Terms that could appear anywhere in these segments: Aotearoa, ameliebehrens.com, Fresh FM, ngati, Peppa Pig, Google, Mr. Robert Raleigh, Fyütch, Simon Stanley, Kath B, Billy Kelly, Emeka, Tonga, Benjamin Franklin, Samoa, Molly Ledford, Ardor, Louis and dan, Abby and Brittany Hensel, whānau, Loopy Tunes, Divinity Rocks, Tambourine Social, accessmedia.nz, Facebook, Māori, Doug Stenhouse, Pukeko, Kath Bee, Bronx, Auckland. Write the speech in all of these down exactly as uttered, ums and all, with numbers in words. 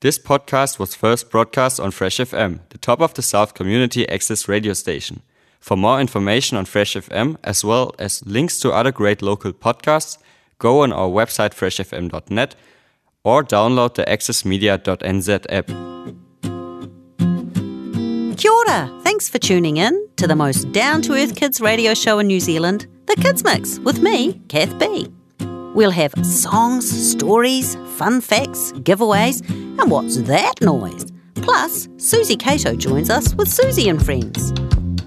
This podcast was first broadcast on Fresh F M, the top of the South community access radio station. For more information on Fresh F M, as well as links to other great local podcasts, go on our website fresh f m dot net or download the access media dot n z app. Kia ora! Thanks for tuning in to the most down-to-earth kids radio show in New Zealand, The Kids Mix, with me, Kath B. We'll have songs, stories, fun facts, giveaways, and what's that noise? Plus, Susie Cato joins us with Susie and Friends.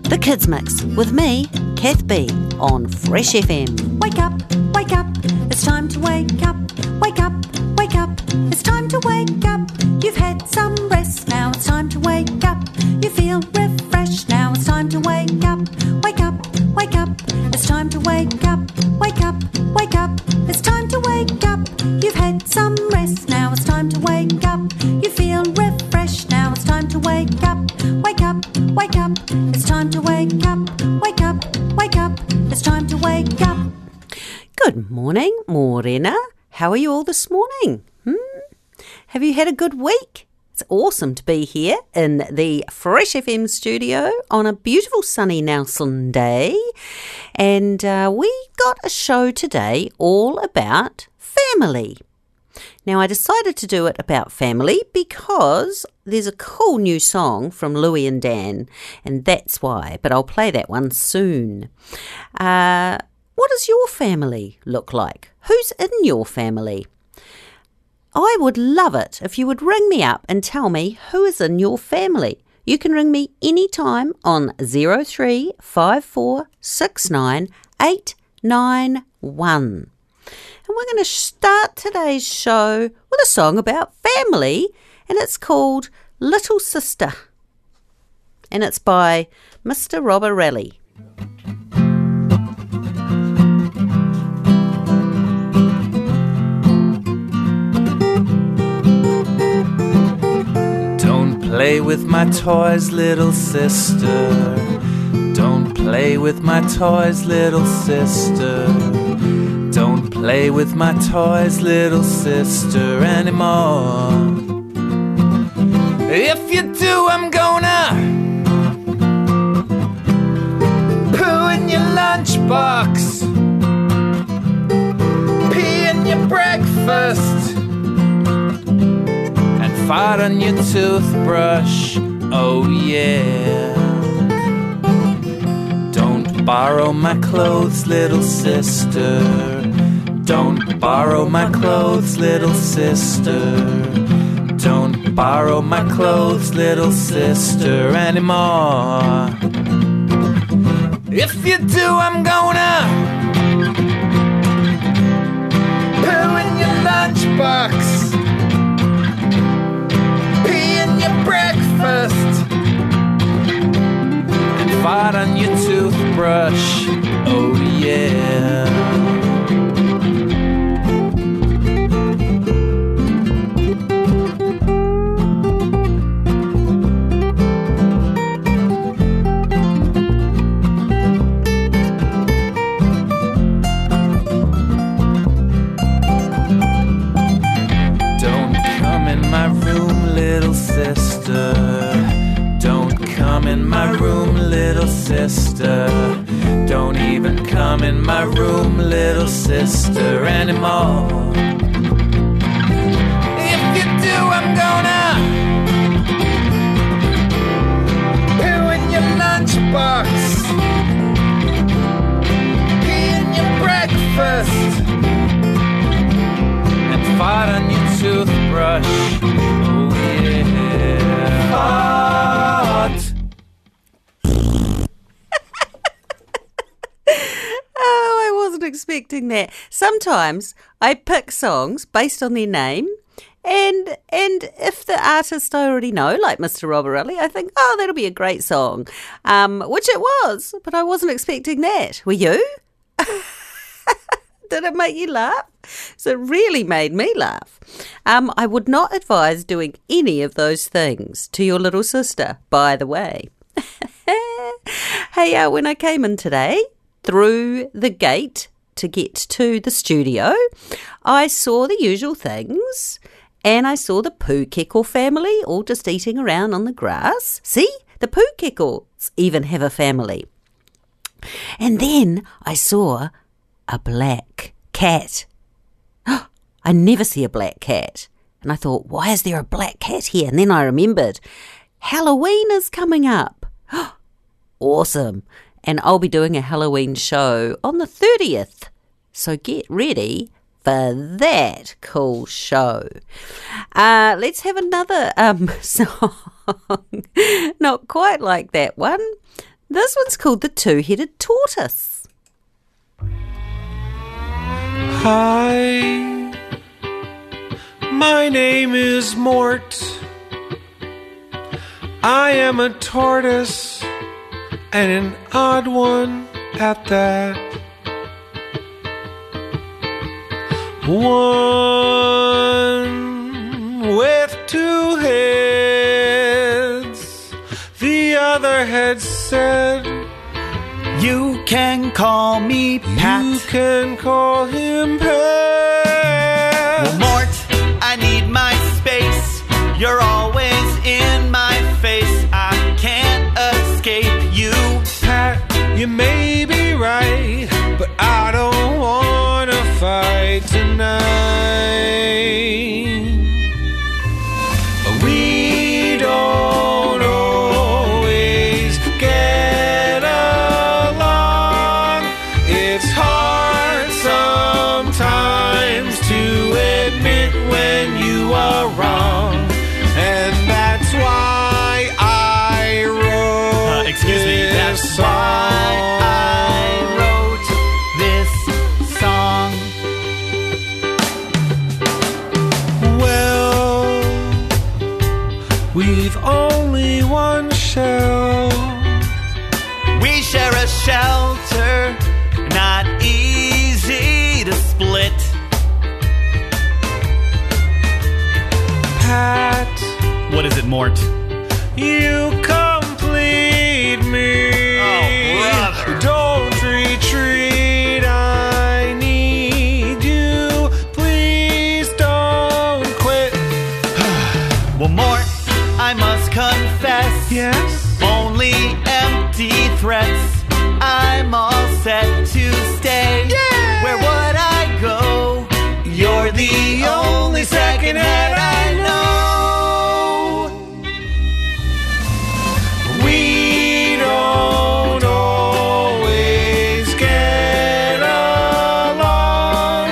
The Kids Mix, with me, Kath B, on Fresh F M. Wake up, wake up, it's time to wake up, wake up, wake up, it's time to wake up. You've had some rest, now it's time to wake up. You feel refreshed, now it's time to wake up. Wake up, wake up, it's time to wake up. Wake up, wake up, it's time to wake up. You've had some rest, now it's time to wake up. You feel refreshed, now it's time to wake up. Wake up, wake up, it's time to wake up. Wake up, wake up, it's time to wake up. Good morning, Morena. How are you all this morning? Hmm? Have you had a good week? It's awesome to be here in the Fresh F M studio on a beautiful sunny Nelson day. And uh, we got a show today all about family. Now, I decided to do it about family because there's a cool new song from Louis and Dan, and that's why. But I'll play that one soon. Uh, what does your family look like? Who's in your family? I would love it if you would ring me up and tell me who is in your family. You can ring me anytime on zero three five four six nine eight nine one. And we're going to start today's show with a song about family, and it's called Little Sister. And it's by Mister Robert Raleigh. Play with my toys, little sister. Don't play with my toys, little sister. Don't play with my toys, little sister, anymore. If you do, I'm gonna poo in your lunchbox, pee in your breakfast, fart on your toothbrush, oh yeah. Don't borrow my clothes, little sister. Don't borrow my clothes, little sister. Don't borrow my clothes, little sister, anymore. If you do, I'm gonna poo in your lunchbox, your breakfast, and fart on your toothbrush, oh yeah. Sister, don't come in my room, little sister. Don't even come in my room, little sister, anymore. If you do, I'm gonna poo in your lunchbox, pee in your breakfast, and fart on your toothbrush. Expecting that. Sometimes I pick songs based on their name, and and if the artist I already know, like Mister Robert Raleigh, I think, oh, that'll be a great song, um, which it was, but I wasn't expecting that. Were you? Did it make you laugh? So it really made me laugh. Um, I would not advise doing any of those things to your little sister, by the way. Hey, uh, when I came in today, through the gate to get to the studio, I saw the usual things, and I saw the Pukeko family all just eating around on the grass. See, the Pukekos even have a family. And then I saw a black cat. I never see a black cat. And I thought, why is there a black cat here? And then I remembered, Halloween is coming up. Awesome. And I'll be doing a Halloween show on the thirtieth. So get ready for that cool show. Uh, let's have another um, song. Not quite like that one. This one's called The Two-Headed Tortoise. Hi. My name is Mort. I am a tortoise, and an odd one at that. One with two heads. The other head said, "You can call me Pat." You can call him Pat. Well, Mort, I need my space. You're always in my face. I can't escape you. Pat, you may be right, but I don't want to fight tonight. We don't always get along. It's hard sometimes to admit when are wrong, and that's why I wrote uh, excuse me, that's this song. Why I wrote this song. Well, we've only one shell. We share a shelter, not easy to split. What is it, Mort? You complete me. Oh, brother. Don't retreat. I need you. Please don't quit. Well, Mort, I must confess. Yes? Only empty threats. I'm all set to stay. Yeah. Where would I go? You're the only second head I know. We don't always get along.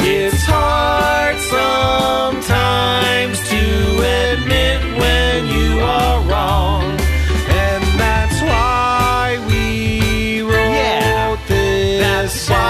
It's hard sometimes to admit when you are wrong, and that's why we wrote yeah, this that's song. Why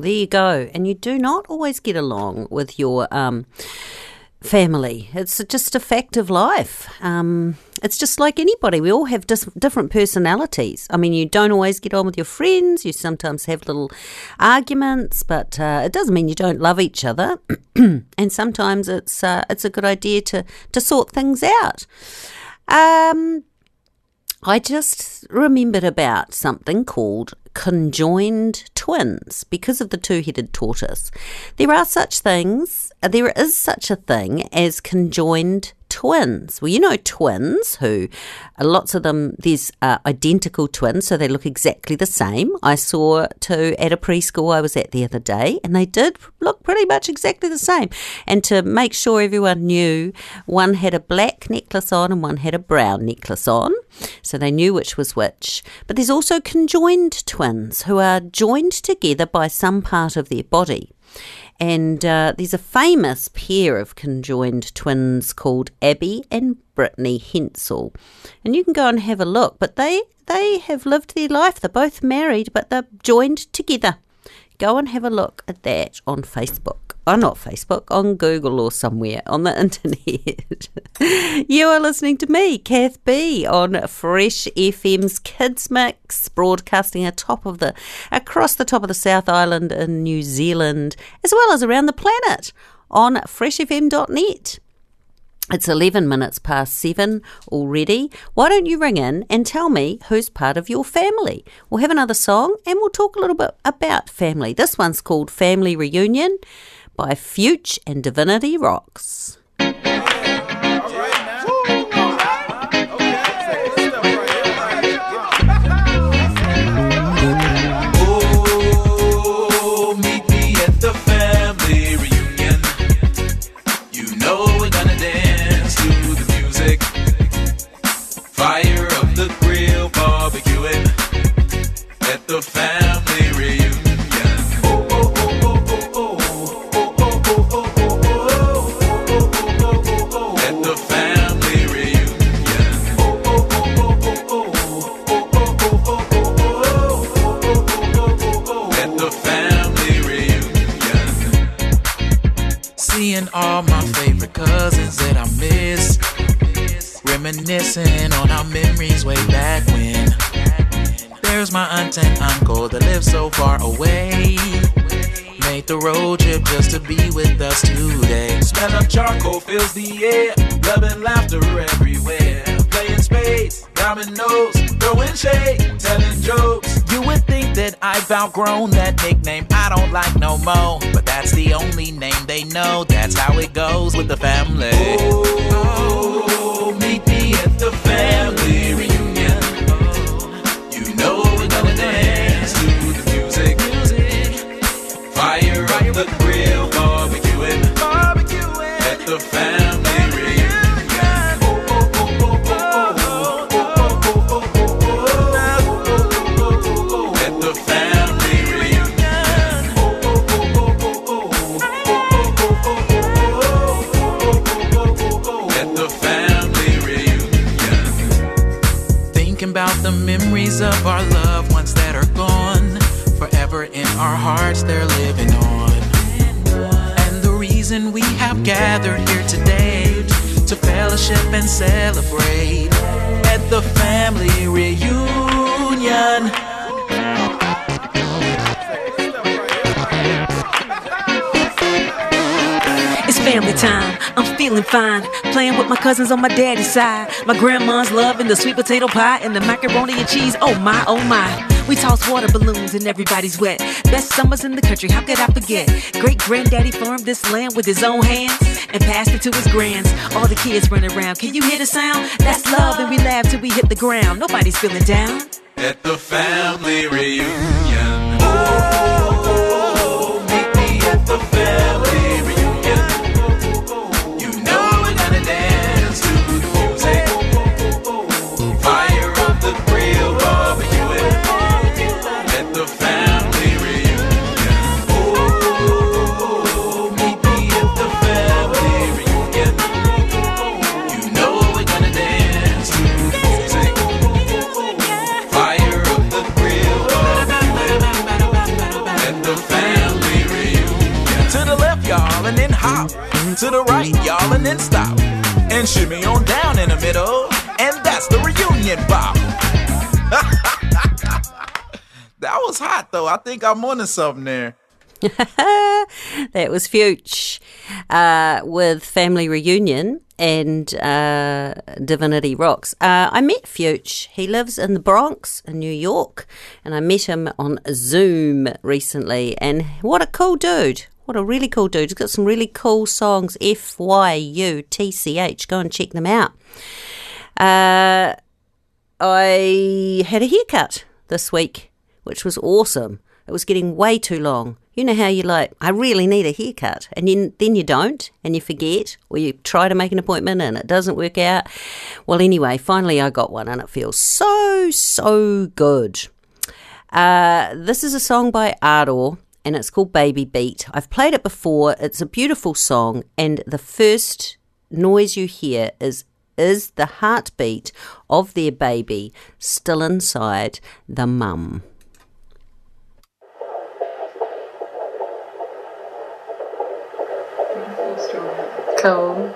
we go. And you do not always get along with your um, family. It's just a fact of life. Um, it's just like anybody. We all have dis- different personalities. I mean, you don't always get on with your friends. You sometimes have little arguments, but uh, it doesn't mean you don't love each other. And sometimes it's uh, it's a good idea to, to sort things out. Um, I just remembered about something called conjoined twins because of the two-headed tortoise. There are such things, there is such a thing as conjoined twins. Well, you know twins who, lots of them, there's uh, identical twins, so they look exactly the same. I saw two at a preschool I was at the other day, and they did look pretty much exactly the same. And to make sure everyone knew, one had a black necklace on and one had a brown necklace on, so they knew which was which. But there's also conjoined twins who are joined together by some part of their body. And uh, there's a famous pair of conjoined twins called Abby and Brittany Hensel. And you can go and have a look. But they, they have lived their life. They're both married, but they're joined together. Go and have a look at that on Facebook. or not Facebook, on Google or somewhere on the internet. You are listening to me, Kath B, on Fresh F M's Kids Mix, broadcasting atop of the, across the top of the South Island in New Zealand, as well as around the planet on fresh f m dot net. It's eleven minutes past seven already. Why don't you ring in and tell me who's part of your family? We'll have another song and we'll talk a little bit about family. This one's called Family Reunion by Fyütch and Divinity Rocks. Fire up the grill, barbecuing at the family reunion. Oh, oh, oh, oh, oh, oh, oh, oh, oh, oh, oh, oh, at the family reunion. Oh, oh, oh, oh, oh, oh, oh, at the family reunion. Seeing all my favorite cousins that I miss. Reminiscing on our memories way back when. There's my aunt and uncle that live so far away. Made the road trip just to be with us today. Smell of charcoal fills the air. Love and laughter everywhere. Playing spades, dominoes, throwing shade, telling jokes. You would think that I've outgrown that nickname I don't like no more, but that's the only name they know. That's how it goes with the family. Oh, at the family reunion, you know we're gonna dance to the music. Fire up the grill, barbecuing at the family reunion. Oh, oh, oh, oh, oh, oh, oh, oh, oh, at the family reunion. Oh, oh, oh, oh, oh, oh, oh, at the family reunion. About the memories of our loved ones that are gone. Forever in our hearts they're living on. And the reason we have gathered here today, to fellowship and celebrate at the family reunion. It's family time, I'm feeling fine. Playing with my cousins on my daddy's side. My grandma's loving the sweet potato pie and the macaroni and cheese, oh my, oh my. We toss water balloons and everybody's wet. Best summers in the country, how could I forget? Great granddaddy farmed this land with his own hands and passed it to his grands. All the kids running around, can you hear the sound? That's love and we laugh till we hit the ground. Nobody's feeling down at the family reunion. Oh, oh, oh, meet me at the family reunion. To the right, y'all, and then stop. And shimmy on down in the middle. And that's the reunion bop. That was hot, though. I think I'm on to something there. That was Fyütch uh, with Family Reunion and uh, Divinity Rocks. Uh, I met Fyütch. He lives in the Bronx in New York. And I met him on Zoom recently. And what a cool dude. What a really cool dude. He's got some really cool songs, F Y U T C H. Go and check them out. Uh, I had a haircut this week, which was awesome. It was getting way too long. You know how you're like, I really need a haircut. And then, then you don't, and you forget, or you try to make an appointment and it doesn't work out. Well, anyway, finally I got one, and it feels so, so good. Uh, this is a song by Ardor, and it's called Baby Beat. I've played it before. It's a beautiful song, and the first noise you hear is is the heartbeat of their baby still inside the mum. Cato.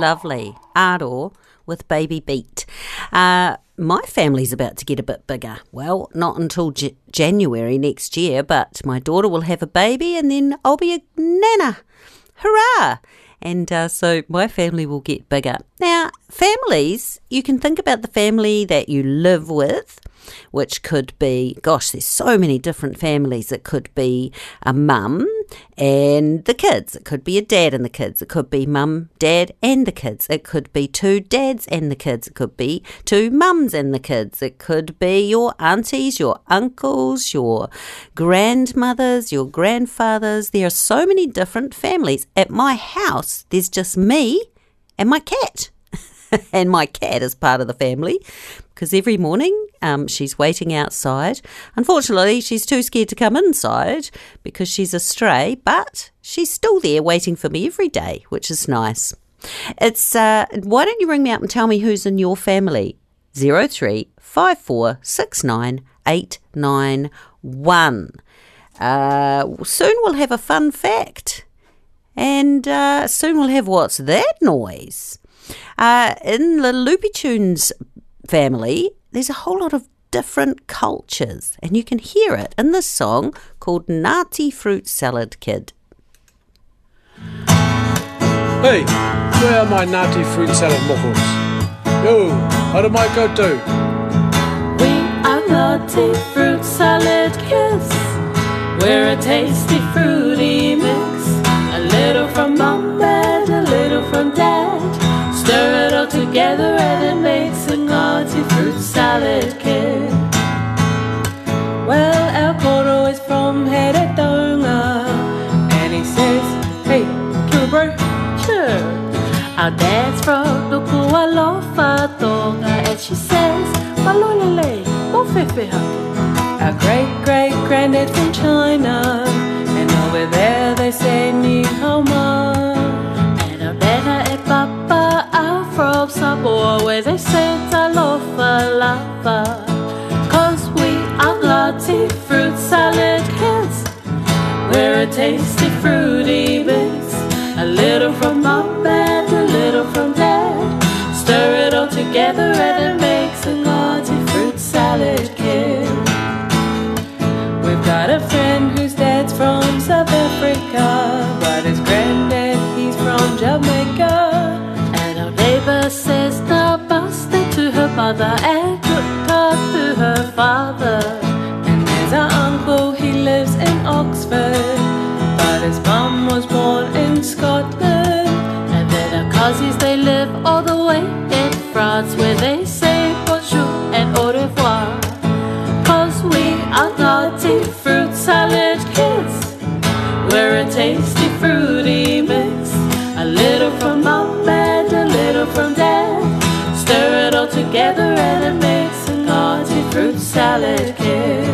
Lovely. Ardor with Baby Beat. Uh, my family's about to get a bit bigger. Well, not until J- January next year, but my daughter will have a baby and then I'll be a nana. Hurrah! And uh, so my family will get bigger. Now, families, you can think about the family that you live with, which could be, gosh, there's so many different families. It could be a mum and the kids. It could be a dad and the kids. It could be mum, dad and the kids. It could be two dads and the kids. It could be two mums and the kids. It could be your aunties, your uncles, your grandmothers, your grandfathers. There are so many different families. At my house, there's just me and my cat. And my cat is part of the family because every morning um, she's waiting outside. Unfortunately, she's too scared to come inside because she's a stray, but she's still there waiting for me every day, which is nice. It's uh, why don't you ring me up and tell me who's in your family? zero three five four six nine eight nine one. Uh, soon we'll have a fun fact. and uh, soon we'll have What's That Noise? Uh, in the Loopy Tunes family, there's a whole lot of different cultures, and you can hear it in this song called Nati Fruit Salad Kid. Hey, where are my Nati Fruit Salad muffins? Yo, how do I go to? We are Nati Fruit Salad Kids. We're a tasty fruity mix. A little from mum and a little from dad. Stir it all together and it makes a Nati Fruit Salad Kid. Well, our koro is from Heretonga, and he says, hey, Cuba, sure. Our dad's from Lukualofa Tonga, and she says, Malolele, Mofefeha. Our great-great-granddad from China, and over there they say Ni Hao Ma. And our nana and papa are from Samoa, where they say Talofa Lava. Cause we are Nati Fruit Salad Kids. We're a tasty fruity mix. A little from mum and a little from dad. Stir it all together and it makes a Nati Fruit Salad Kid. We've got a friend whose dad's from South Africa, but his granddad, he's from Jamaica. And our neighbour says Namaste to her mother and Kutka to her father. And there's our uncle, he lives in Oxford, but his mum was born in Scotland. And then our cousins, they live all the way in France, where they say bonjour and au revoir. Cause we are Nati Fruit Salad Kids. We're a tasty fruity mix. A little from mum and a little from dad. Stir it all together and it makes a Nati Fruit Salad Kid.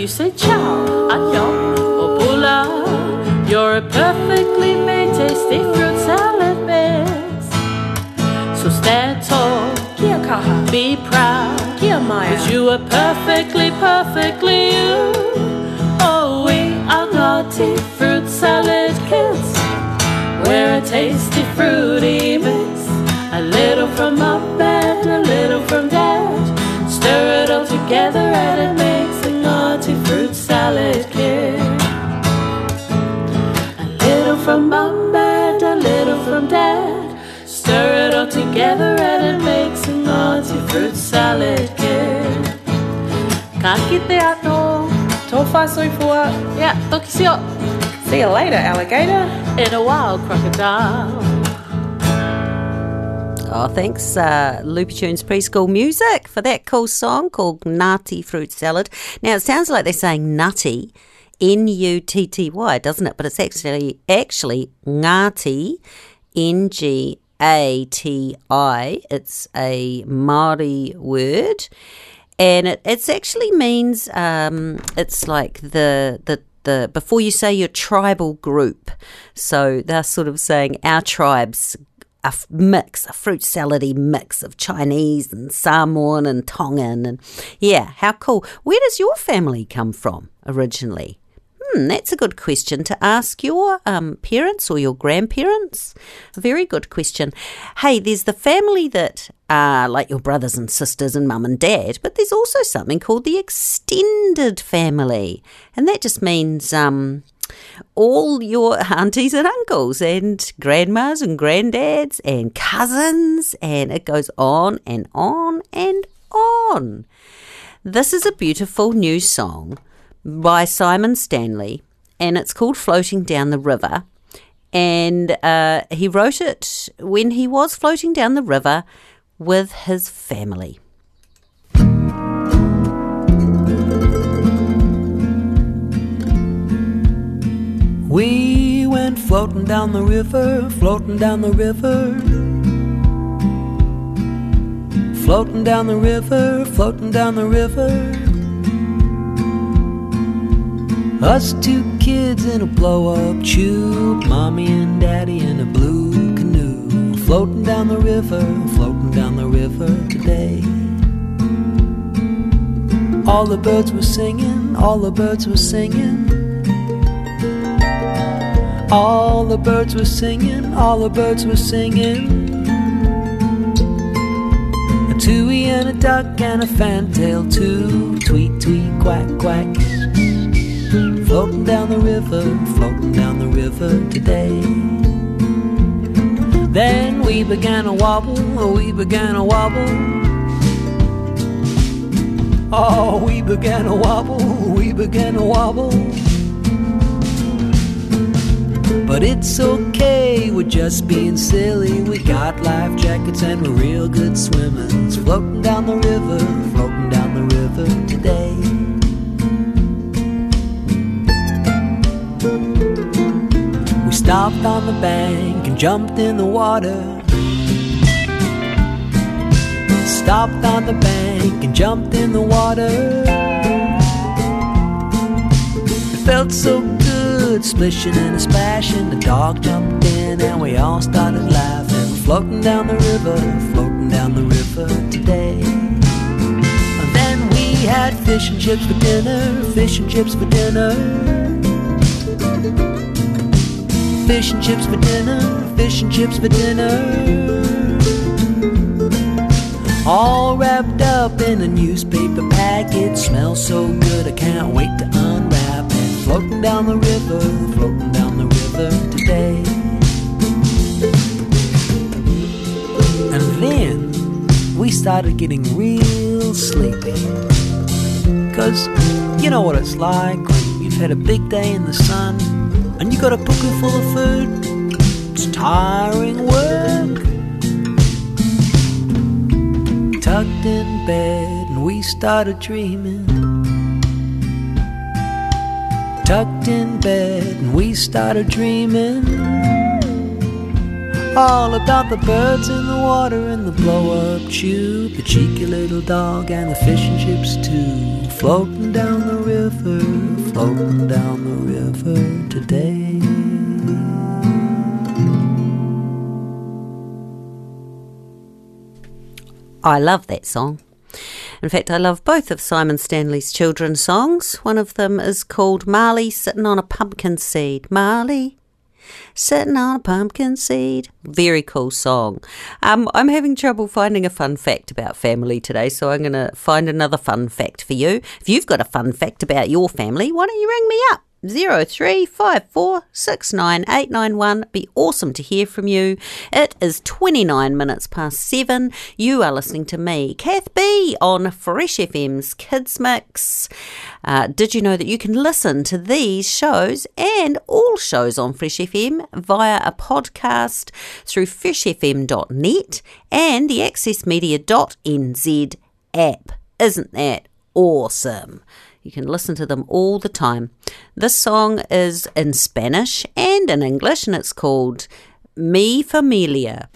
You say ciao, annyeong, or bula. You're a perfectly made tasty fruit salad mix. So stand tall, kia kaha, be proud, kia maya, 'cause you are perfectly, perfectly you. Oh, we are Nati Fruit Salad Kids. We're a tasty fruity mix. A little from mum and a little from dad. Stir it all together and it makes Nati Fruit Salad Kid. A little from mum and a little from dad. Stir it all together and it makes a Nati Fruit Salad Kid. Kakite ato. Tofa soifua. Yeah, tokisio. See you later, alligator. In a while, crocodile. Oh, thanks, uh, Loopy Tunes Preschool Music, for that cool song called Nati Fruit Salad. Now, it sounds like they're saying nutty, N U T T Y, doesn't it? But it's actually actually ngati, N G A T I. It's a Māori word, and it it's actually means um, it's like the the. The, before you say your tribal group. So they're sort of saying our tribes, a mix, a fruit salady mix of Chinese and Samoan and Tongan. And yeah, how cool. Where does your family come from originally? Hmm, that's a good question to ask your um, parents or your grandparents. A very good question. Hey, there's the family that are like your brothers and sisters and mum and dad, but there's also something called the extended family. And that just means um, all your aunties and uncles and grandmas and granddads and cousins, and it goes on and on and on. This is a beautiful new song by Simon Stanley, and it's called Floating Down the River. And uh, he wrote it when he was floating down the river with his family. We went floating down the river, floating down the river. Floating down the river, floating down the river. Us two kids in a blow-up tube, mommy and daddy in a blue canoe. Floating down the river, floating down the river today. All the birds were singing, all the birds were singing. All the birds were singing, all the birds were singing. A tooie and a duck and a fantail too. Tweet, tweet, quack, quack. Floating down the river, floating down the river today. Then we began to wobble, we began to wobble. Oh, we began to wobble, we began to wobble. But it's okay, we're just being silly. We got life jackets and we're real good swimmers. Floating down the river, floating down the river today. We stopped on the bank and jumped in the water. Stopped on the bank and jumped in the water. It felt so good, splishing and splashing. The dog jumped in and we all started laughing. Floating down the river, floating down the river today. And then we had fish and chips for dinner, fish and chips for dinner. Fish and chips for dinner, fish and chips for dinner. All wrapped up in a newspaper packet. Smells so good, I can't wait to unwrap it. Floating down the river, floating down the river today. And then we started getting real sleepy. Cause you know what it's like when you've had a big day in the sun and you got a pocket full of food. It's tiring work. Tucked in bed and we started dreaming. Tucked in bed and we started dreaming. All about the birds in the water and the blow-up tube, the cheeky little dog and the fish and chips too. Floating down the river, floating down the river today. I love that song. In fact, I love both of Simon Stanley's children's songs. One of them is called Marley Sitting on a Pumpkin Seed. Marley Sitting on a Pumpkin Seed. Very cool song. Um, I'm having trouble finding a fun fact about family today, so I'm going to find another fun fact for you. If you've got a fun fact about your family, why don't you ring me up? zero three five four six nine eight nine one. Be awesome to hear from you. It is twenty-nine minutes past seven. You are listening to me, Kath B, on Fresh F M's Kids Mix. Uh, did you know that you can listen to these shows and all shows on Fresh F M via a podcast through fresh f m dot net and the access media dot n z app? Isn't that awesome? You can listen to them all the time. This song is in Spanish and in English, and it's called Mi Familia.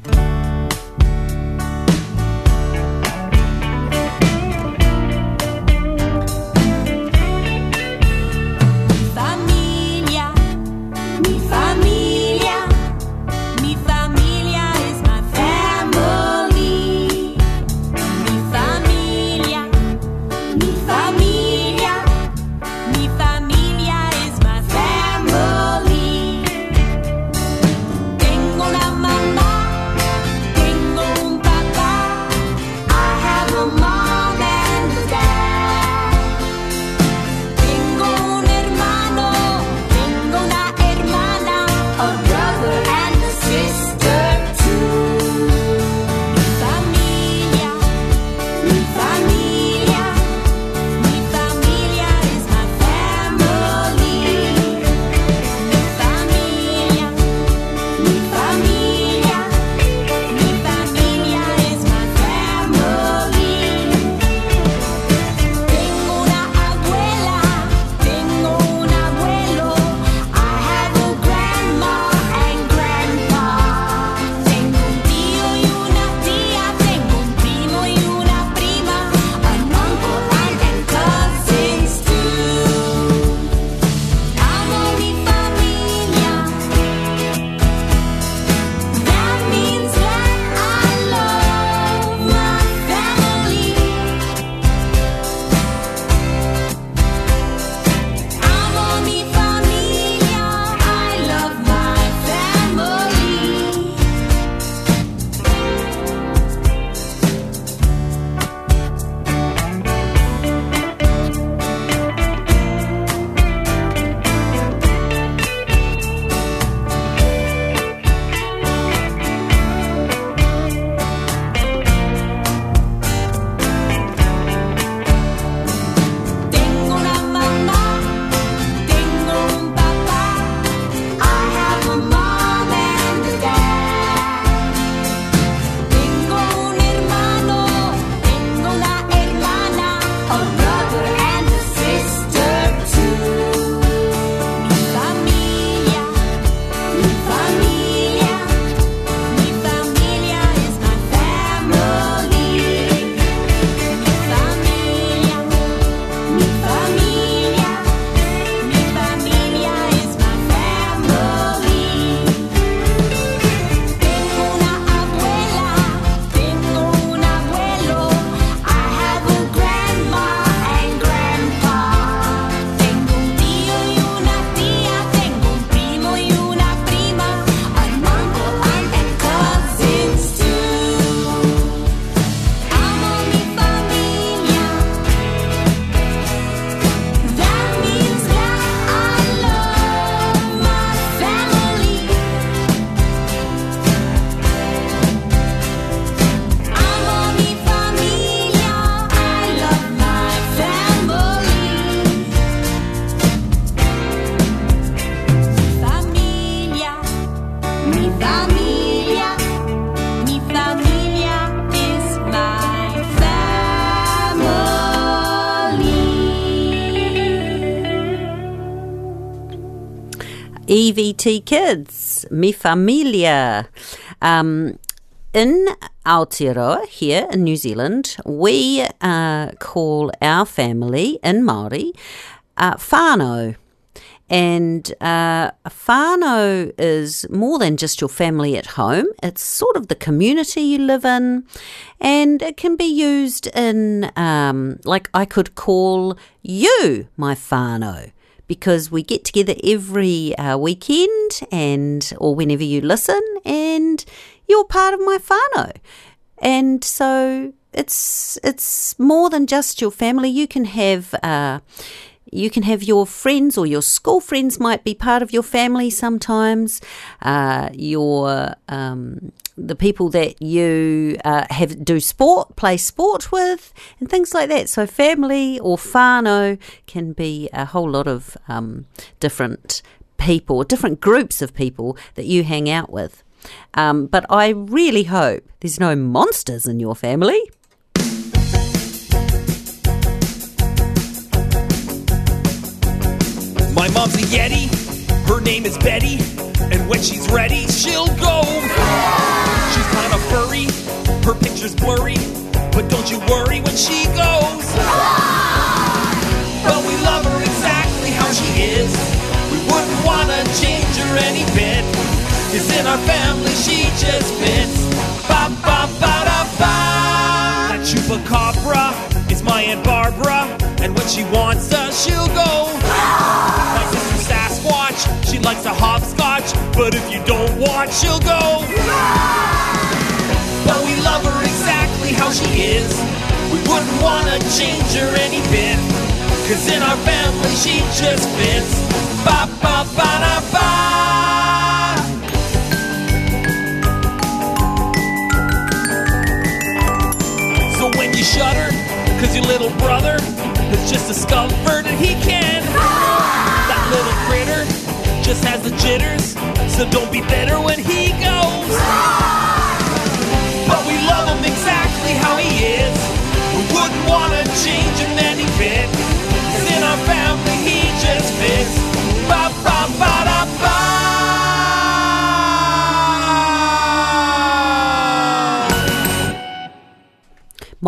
E V T Kids, Mi Familia. Um, in Aotearoa, here in New Zealand, we uh, call our family in Māori uh, whānau. And uh, a whānau is more than just your family at home. It's sort of the community you live in, and it can be used in, um, like I could call you my whānau, because we get together every uh, weekend and or whenever you listen, and you're part of my whānau. And so it's it's more than just your family. You can have... Uh, You can have your friends, or your school friends might be part of your family sometimes. Uh, your um, the people that you uh, have do sport, play sport with, and things like that. So family or whānau can be a whole lot of um, different people, different groups of people that you hang out with. Um, but I really hope there's no monsters in your family. My mom's a Yeti, her name is Betty, and when she's ready, she'll go. She's kinda furry, her picture's blurry, but don't you worry when she goes. But we love her exactly how she is, we wouldn't wanna change her any bit, 'cause in our family she just fits. Ba ba ba da ba. That chupacabra is my Aunt Barbara, and when she wants us, she'll go. My sister Sasquatch, she likes a hopscotch, but if you don't watch, she'll go. But we love her exactly how she is, we wouldn't want to change her any bit, 'cause in our family she just fits. Ba ba ba da ba. So when you shudder, 'cause your little brother has just discovered that he can. That little critter just has the jitters, so don't be bitter when he goes. But we love him exactly how he is, we wouldn't want to change him any bit, 'cause in our family he just fits. Ba ba ba da ba.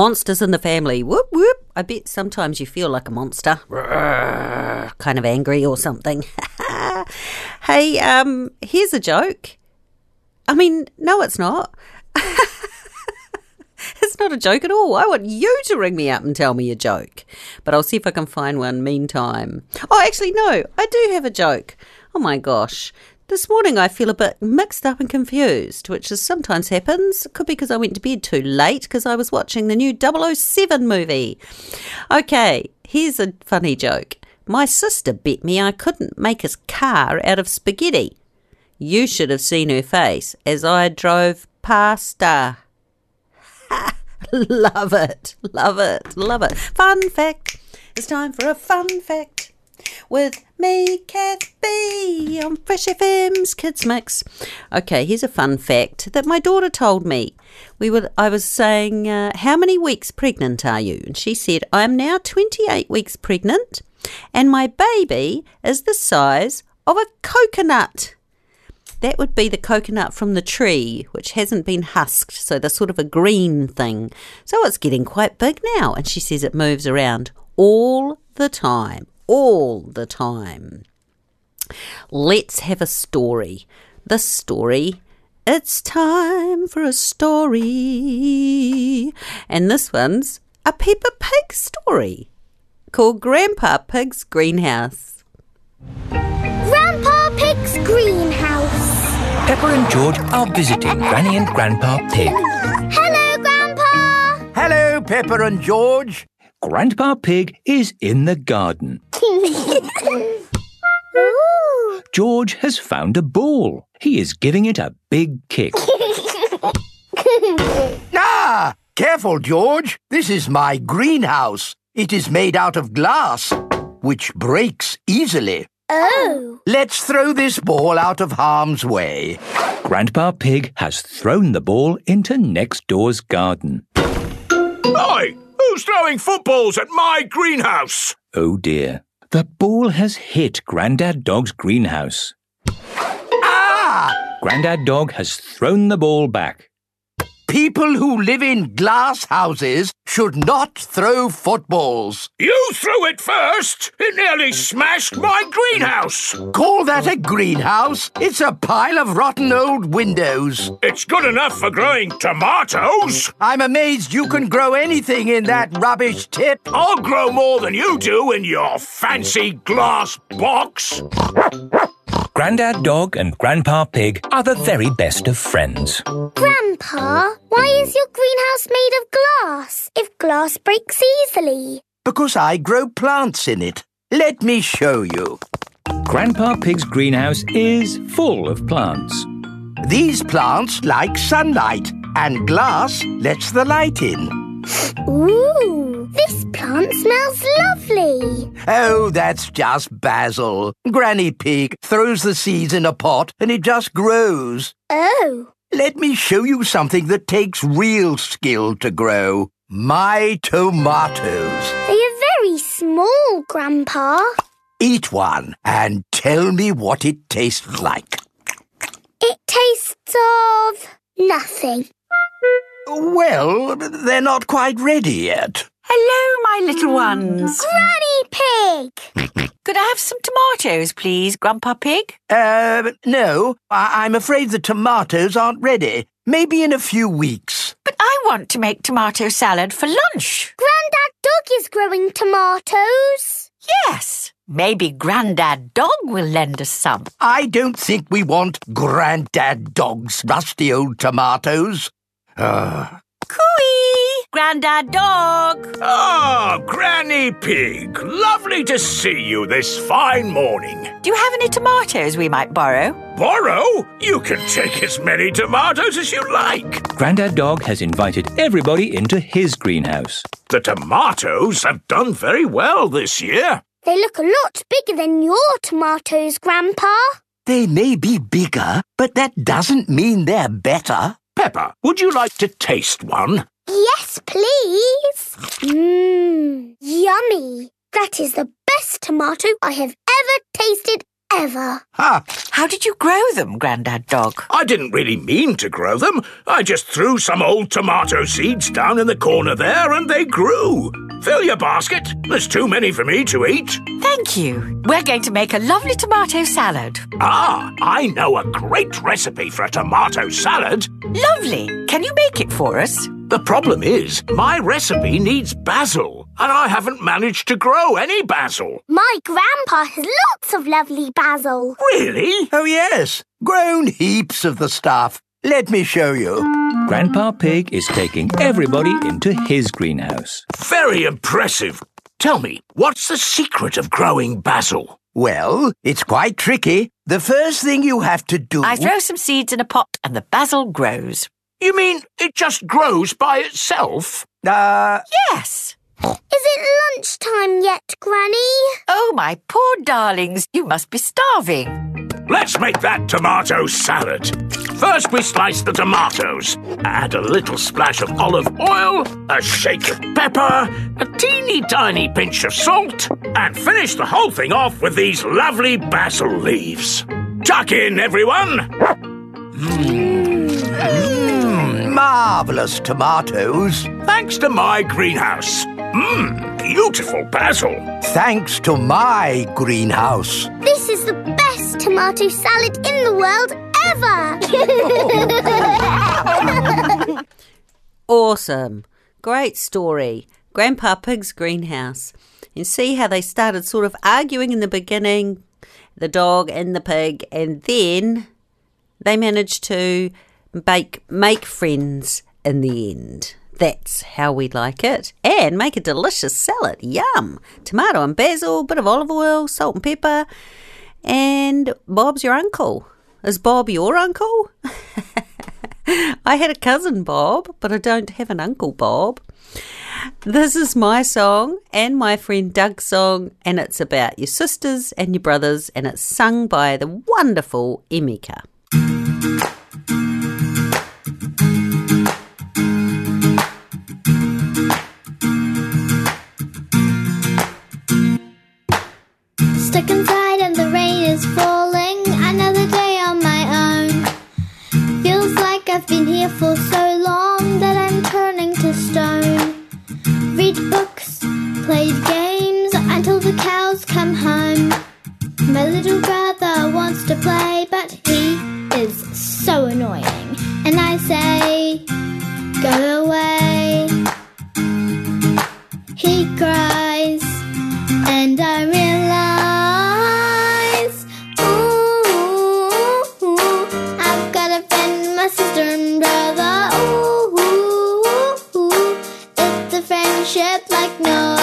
Monsters in the family. Whoop, whoop. I bet sometimes you feel like a monster. Rawr, kind of angry or something. Hey, um, here's a joke. I mean, no, it's not. It's not a joke at all. I want you to ring me up and tell me a joke. But I'll see if I can find one meantime. Oh, actually, no, I do have a joke. Oh, my gosh. This morning I feel a bit mixed up and confused, which is sometimes happens. It could be because I went to bed too late because I was watching the new double oh seven movie. Okay, here's a funny joke. My sister bet me I couldn't make a car out of spaghetti. You should have seen her face as I drove pasta. Love it, love it, love it. Fun fact. It's time for a fun fact. With me, Kath B, on Fresh F M's Kids Mix. Okay, here's a fun fact that my daughter told me. We were, I was saying, uh, how many weeks pregnant are you? And she said, I am now twenty-eight weeks pregnant, and my baby is the size of a coconut. That would be the coconut from the tree, which hasn't been husked, so they're sort of a green thing. So it's getting quite big now, and she says it moves around all the time. All the time. Let's have a story. This story, it's time for a story. And this one's a Peppa Pig story called Grandpa Pig's Greenhouse. Grandpa Pig's Greenhouse. Peppa and George are visiting Granny and Grandpa Pig. Hello, Grandpa. Hello, Peppa and George. Grandpa Pig is in the garden. George has found a ball. He is giving it a big kick. Ah! Careful, George. This is my greenhouse. It is made out of glass, which breaks easily. Oh! Let's throw this ball out of harm's way. Grandpa Pig has thrown the ball into next door's garden. Oi! Who's throwing footballs at my greenhouse? Oh dear. The ball has hit Grandad Dog's greenhouse. Grandad Dog has thrown the ball back. People who live in glass houses should not throw footballs. You threw it first! It nearly smashed my greenhouse! Call that a greenhouse? It's a pile of rotten old windows. It's good enough for growing tomatoes. I'm amazed you can grow anything in that rubbish tip. I'll grow more than you do in your fancy glass box. Grandad Dog and Grandpa Pig are the very best of friends. Grandpa, why is your greenhouse made of glass if glass breaks easily? Because I grow plants in it. Let me show you. Grandpa Pig's greenhouse is full of plants. These plants like sunlight, and glass lets the light in. Ooh, this plant smells lovely. Oh, that's just basil. Granny Pig throws the seeds in a pot and it just grows. Oh. Let me show you something that takes real skill to grow. My tomatoes. They are very small, Grandpa. Eat one and tell me what it tastes like. It tastes of nothing. Well, they're not quite ready yet. Hello, my little ones. Granny Pig! Could I have some tomatoes, please, Grandpa Pig? Uh, no. I I'm afraid the tomatoes aren't ready. Maybe in a few weeks. But I want to make tomato salad for lunch. Grandad Dog is growing tomatoes. Yes. Maybe Grandad Dog will lend us some. I don't think we want Grandad Dog's rusty old tomatoes. Uh. Cooey! Grandad Dog! Oh, Granny Pig, lovely to see you this fine morning. Do you have any tomatoes we might borrow? Borrow? You can take as many tomatoes as you like. Grandad Dog has invited everybody into his greenhouse. The tomatoes have done very well this year. They look a lot bigger than your tomatoes, Grandpa. They may be bigger, but that doesn't mean they're better. Peppa, would you like to taste one? Yes, please. Mmm, yummy. That is the best tomato I have ever tasted ever. Ah. How did you grow them, Grandad Dog? I didn't really mean to grow them. I just threw some old tomato seeds down in the corner there and they grew. Fill your basket. There's too many for me to eat. Thank you. We're going to make a lovely tomato salad. Ah, I know a great recipe for a tomato salad. Lovely. Can you make it for us? The problem is, my recipe needs basil, and I haven't managed to grow any basil. My grandpa has lots of lovely basil. Really? Oh, yes. Grown heaps of the stuff. Let me show you. Grandpa Pig is taking everybody into his greenhouse. Very impressive. Tell me, what's the secret of growing basil? Well, it's quite tricky. The first thing you have to do... I throw some seeds in a pot and the basil grows. You mean it just grows by itself? Uh... Yes. Is it lunchtime yet, Granny? Oh, my poor darlings, you must be starving. Let's make that tomato salad. First we slice the tomatoes, add a little splash of olive oil, a shake of pepper, a teeny tiny pinch of salt, and finish the whole thing off with these lovely basil leaves. Tuck in, everyone! Mm. Mm. Marvellous tomatoes. Thanks to my greenhouse. Mmm, beautiful basil. Thanks to my greenhouse. This is the best tomato salad in the world ever. Awesome. Great story. Grandpa Pig's greenhouse. And see how they started sort of arguing in the beginning, the dog and the pig, and then they managed to make, make friends in the end. That's how we like it. And make a delicious salad. Yum. Tomato and basil, bit of olive oil, salt and pepper. And Bob's your uncle. Is Bob your uncle? I had a cousin Bob, but I don't have an uncle Bob. This is my song and my friend Doug's song, and it's about your sisters and your brothers, and it's sung by the wonderful Emeka. Stuck inside and the rain is falling. Another day on my own. played games until the cows come home. My little brother wants to play, but he is so annoying. And I say, go away. He cries, and I realize, ooh, ooh, I've got a friend, my sister and brother. Ooh, ooh, it's a friendship like no other.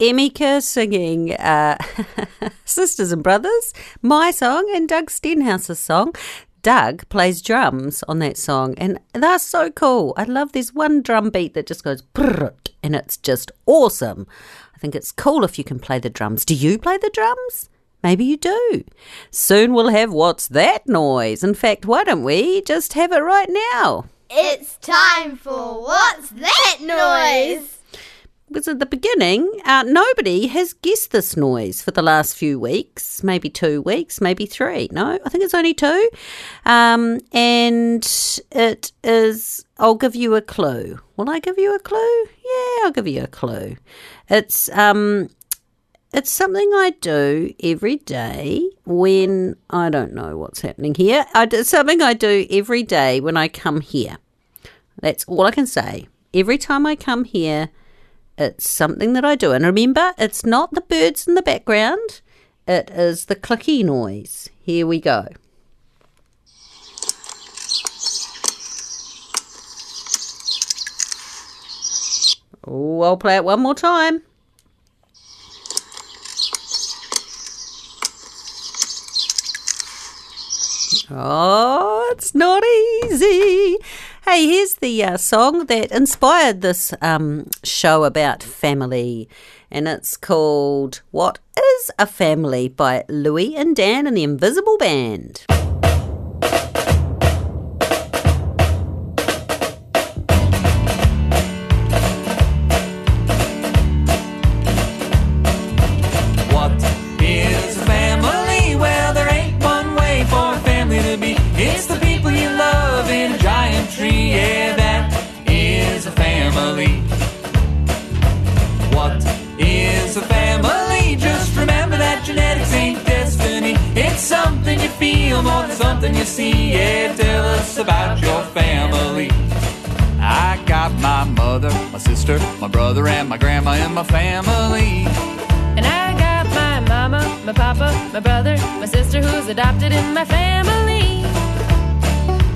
Emeka singing uh, Sisters and Brothers, my song, and Doug Stenhouse's song. Doug plays drums on that song, and they're so cool. I love this one drum beat that just goes brrrt, and it's just awesome. I think it's cool if you can play the drums. Do you play the drums? Maybe you do. Soon we'll have What's That Noise? In fact, why don't we just have it right now? It's time for What's That Noise? Because at the beginning, uh, nobody has guessed this noise for the last few weeks, maybe two weeks, maybe three. No, I think it's only two. Um, and it is, I'll give you a clue. Will I give you a clue? Yeah, I'll give you a clue. It's um, it's something I do every day when, I don't know what's happening here. I do, it's something I do every day when I come here. That's all I can say. Every time I come here, it's something that I do. And remember, it's not the birds in the background. It is the clicky noise. Here we go. Oh, I'll play it one more time. Oh, it's not easy. Hey, here's the uh, song that inspired this um, show about family, and it's called What Is a Family by Louis and Dan and the Invisible Band. Something you feel more than something you see. Yeah, tell us about your family. I got my mother, my sister, my brother, and my grandma in my family. And I got my mama, my papa, my brother, my sister who's adopted in my family.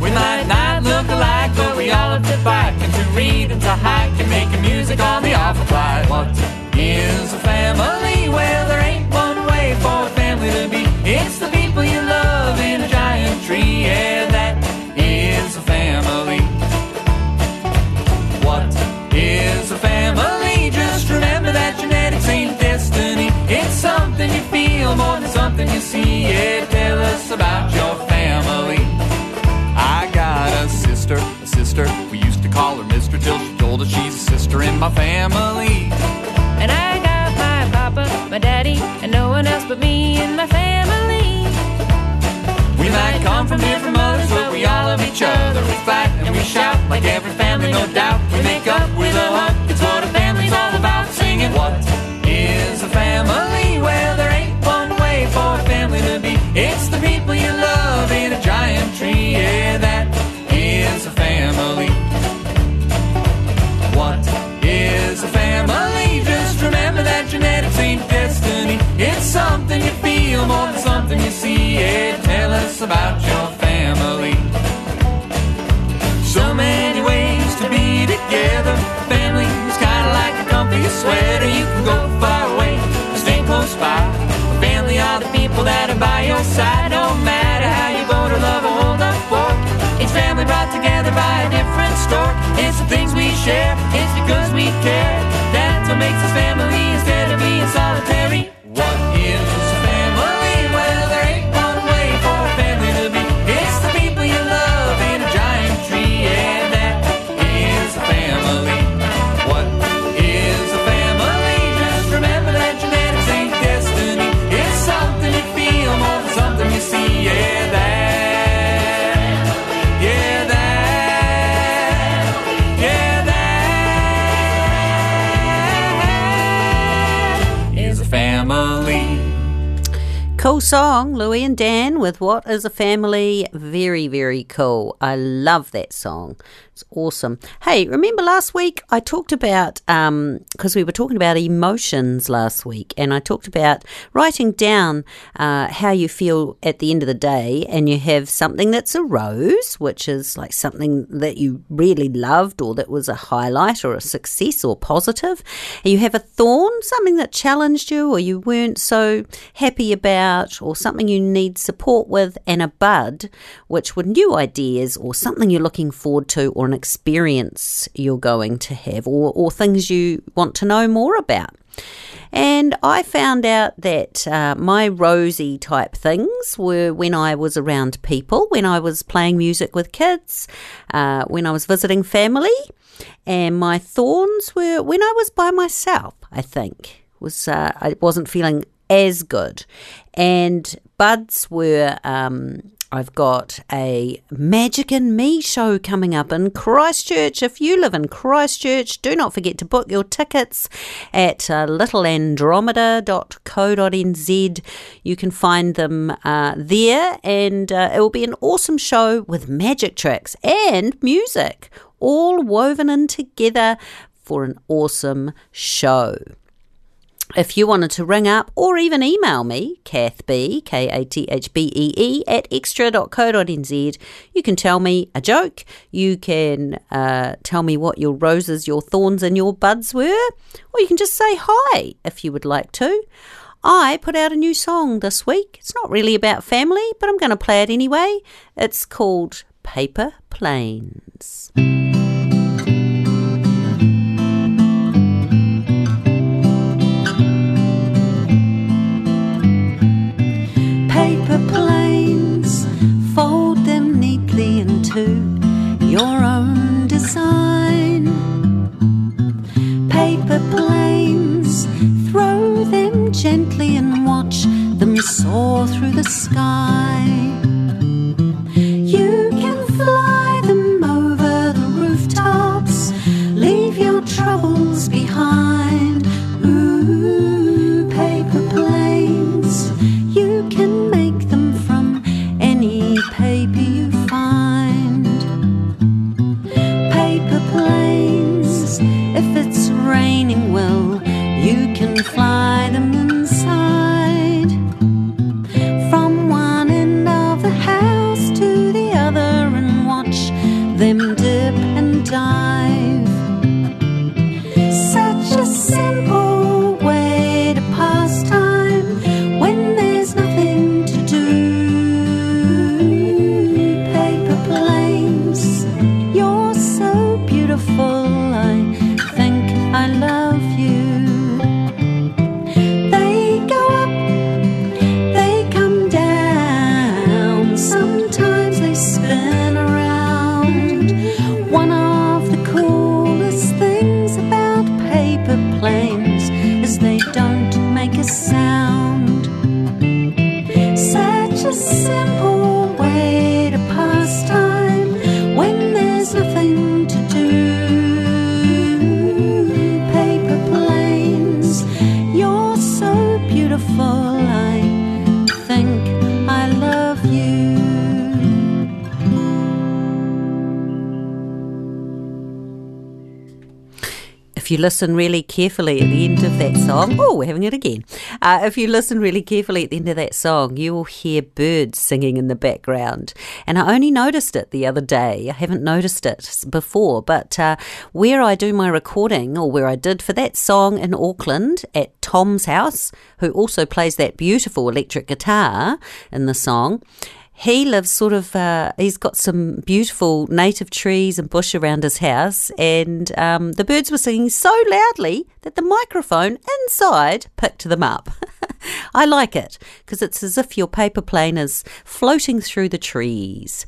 We might not look alike, but we all have to fight, and to read and to hike and making music on the off flight. What is a family? Well, there ain't one way for a family to be. It's the people you love in a giant tree, yeah, that is a family. What is a family? Just remember that genetics ain't destiny. It's something you feel more than something you see. Yeah, tell us about your family. I got a sister, a sister. We used to call her Mister till she told us she's a sister in my family. And I got my papa, my daddy, and no one else but me and my family. We might come from different mothers, but we all love each other. We fight and we shout like every family, no doubt. We make up with a hug. It's what a family's all about. Singing, what is a family? Well, there ain't one way for a family to be. It's the people you love in a giant tree. Yeah, that is a family. What is a family? Just remember that genetics ain't destiny. It's something you feel more than something you see. Yeah, tell us about your family. So many ways to be together. Family is kind of like a comfy sweater. You can go far away, stay close by. A family are the people that are by your side. No matter how you vote or love or hold up for, it's family brought together by a different stork. It's the things we share, it's because we care. That's what makes us family instead of being solitary. What is family? Well, there ain't one way for a family to be. It's the people you love in a giant tree, and that is a family. What is a family? Just remember that genetics ain't destiny. It's something you feel more than something you see, yeah, that. Cool song, Louis and Dan with What is a Family? Very, very cool. I love that song. It's awesome. Hey, remember last week I talked about, because um, we were talking about emotions last week, and I talked about writing down uh, how you feel at the end of the day, and you have something that's a rose, which is like something that you really loved or that was a highlight or a success or positive. And you have a thorn, something that challenged you or you weren't so happy about, or something you need support with, and a bud, which were new ideas or something you're looking forward to or an experience you're going to have, or, or things you want to know more about. And I found out that uh, my rosy type things were when I was around people, when I was playing music with kids, uh, when I was visiting family, and my thorns were when I was by myself, I think. It was uh, I wasn't feeling as good. And buds were, um, I've got a Magic in Me show coming up in Christchurch. If you live in Christchurch, do not forget to book your tickets at uh, little andromeda dot co dot n z. You can find them uh, there, and uh, it will be an awesome show with magic tricks and music all woven in together for an awesome show. If you wanted to ring up or even email me, Kath B, K A T H B E E, at extra dot co dot n z, you can tell me a joke, you can uh, tell me what your roses, your thorns and your buds were, or you can just say hi if you would like to. I put out a new song this week. It's not really about family, but I'm going to play it anyway. It's called Paper Planes. Paper planes, fold them neatly into your own design. Paper planes, throw them gently and watch them soar through the sky. You can fly them over the rooftops, leave your troubles behind. Ooh, paper planes, you can make paper you find. Paper planes, if it's raining, well, you can fly them inside. you listen really carefully at the end of that song, oh, we're having it again. Uh, if you listen really carefully at the end of that song, you will hear birds singing in the background. And I only noticed it the other day. I haven't noticed it before, but uh, where I do my recording, or where I did for that song in Auckland at Tom's house, who also plays that beautiful electric guitar in the song, he lives sort of, uh, he's got some beautiful native trees and bush around his house, and um, the birds were singing so loudly that the microphone inside picked them up. I like it because it's as if your paper plane is floating through the trees.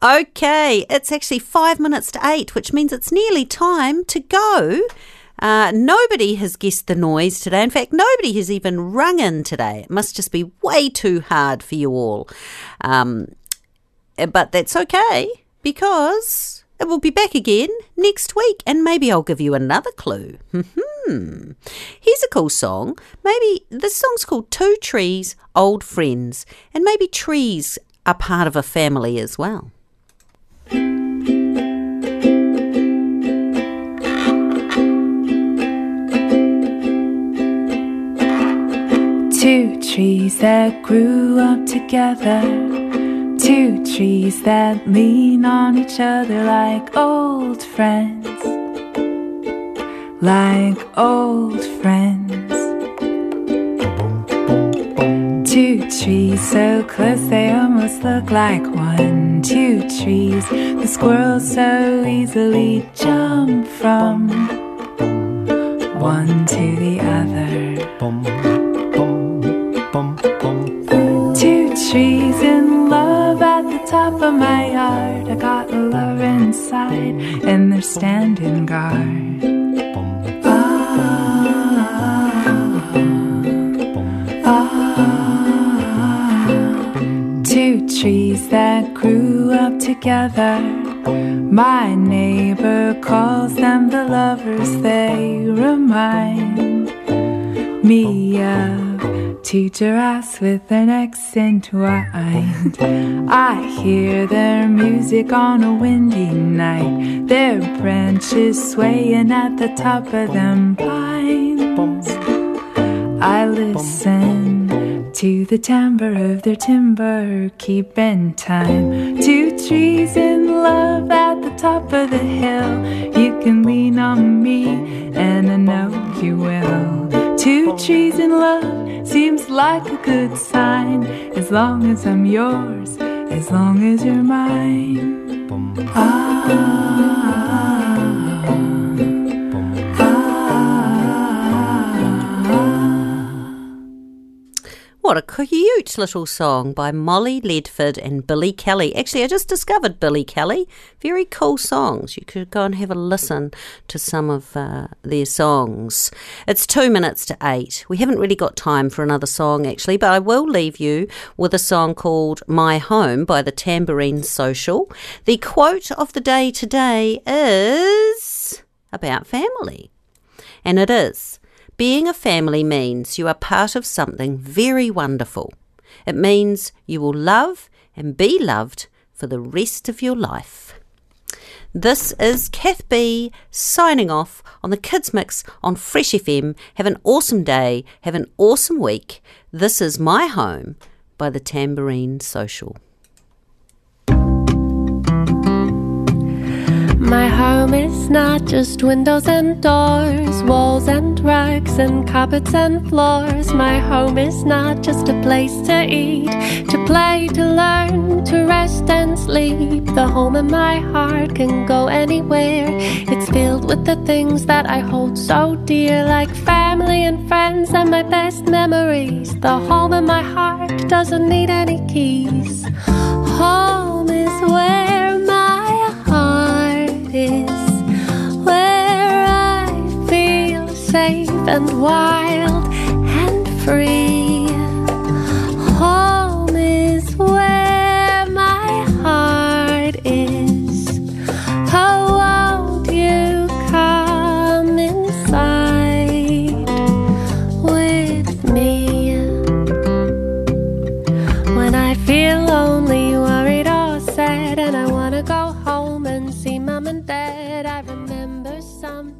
Okay, it's actually five minutes to eight, which means it's nearly time to go. Uh, nobody has guessed the noise today. In fact, nobody has even rung in today. It must just be way too hard for you all. Um, but that's okay, because it will be back again next week, and maybe I'll give you another clue. Hmm. Here's a cool song. Maybe this song's called Two Trees, Old Friends, and maybe trees are part of a family as well. Two trees that grew up together, two trees that lean on each other like old friends, like old friends. Two trees so close they almost look like one, two trees the squirrels so easily jump from, one to the other. Two trees in love at the top of my yard. I got a lover inside, and they're standing guard. Ah, ah, ah. Two trees that grew up together. My neighbor calls them the lovers. They remind me of two giraffes with their necks entwined. I hear their music on a windy night, their branches swaying at the top of them pines. I listen to the timbre of their timber, keeping time. Two trees in love at the top of the hill. You can lean on me, and I know you will. Two trees in love seems like a good sign, as long as I'm yours, as long as you're mine. Ah, ah, ah, ah. What a cute little song by Molly Ledford and Billy Kelly. Actually, I just discovered Billy Kelly. Very cool songs. You could go and have a listen to some of uh, their songs. It's two minutes to eight. We haven't really got time for another song, actually, but I will leave you with a song called My Home by the Tambourine Social. The quote of the day today is about family, and it is, being a family means you are part of something very wonderful. It means you will love and be loved for the rest of your life. This is Kath B signing off on the Kids Mix on Fresh F M. Have an awesome day. Have an awesome week. This is My Home by the Tambourine Social. My home is not just windows and doors, walls and rugs and carpets and floors. My home is not just a place to eat, to play, to learn, to rest and sleep. The home in my heart can go anywhere. It's filled with the things that I hold so dear, like family and friends and my best memories. The home in my heart doesn't need any keys. Home is where my heart is, where I feel safe and wild and free. Home is where my heart is. Oh, won't you come inside with me? When I feel lonely, worried or sad, and I wanna go home and see mum and dad, I remember some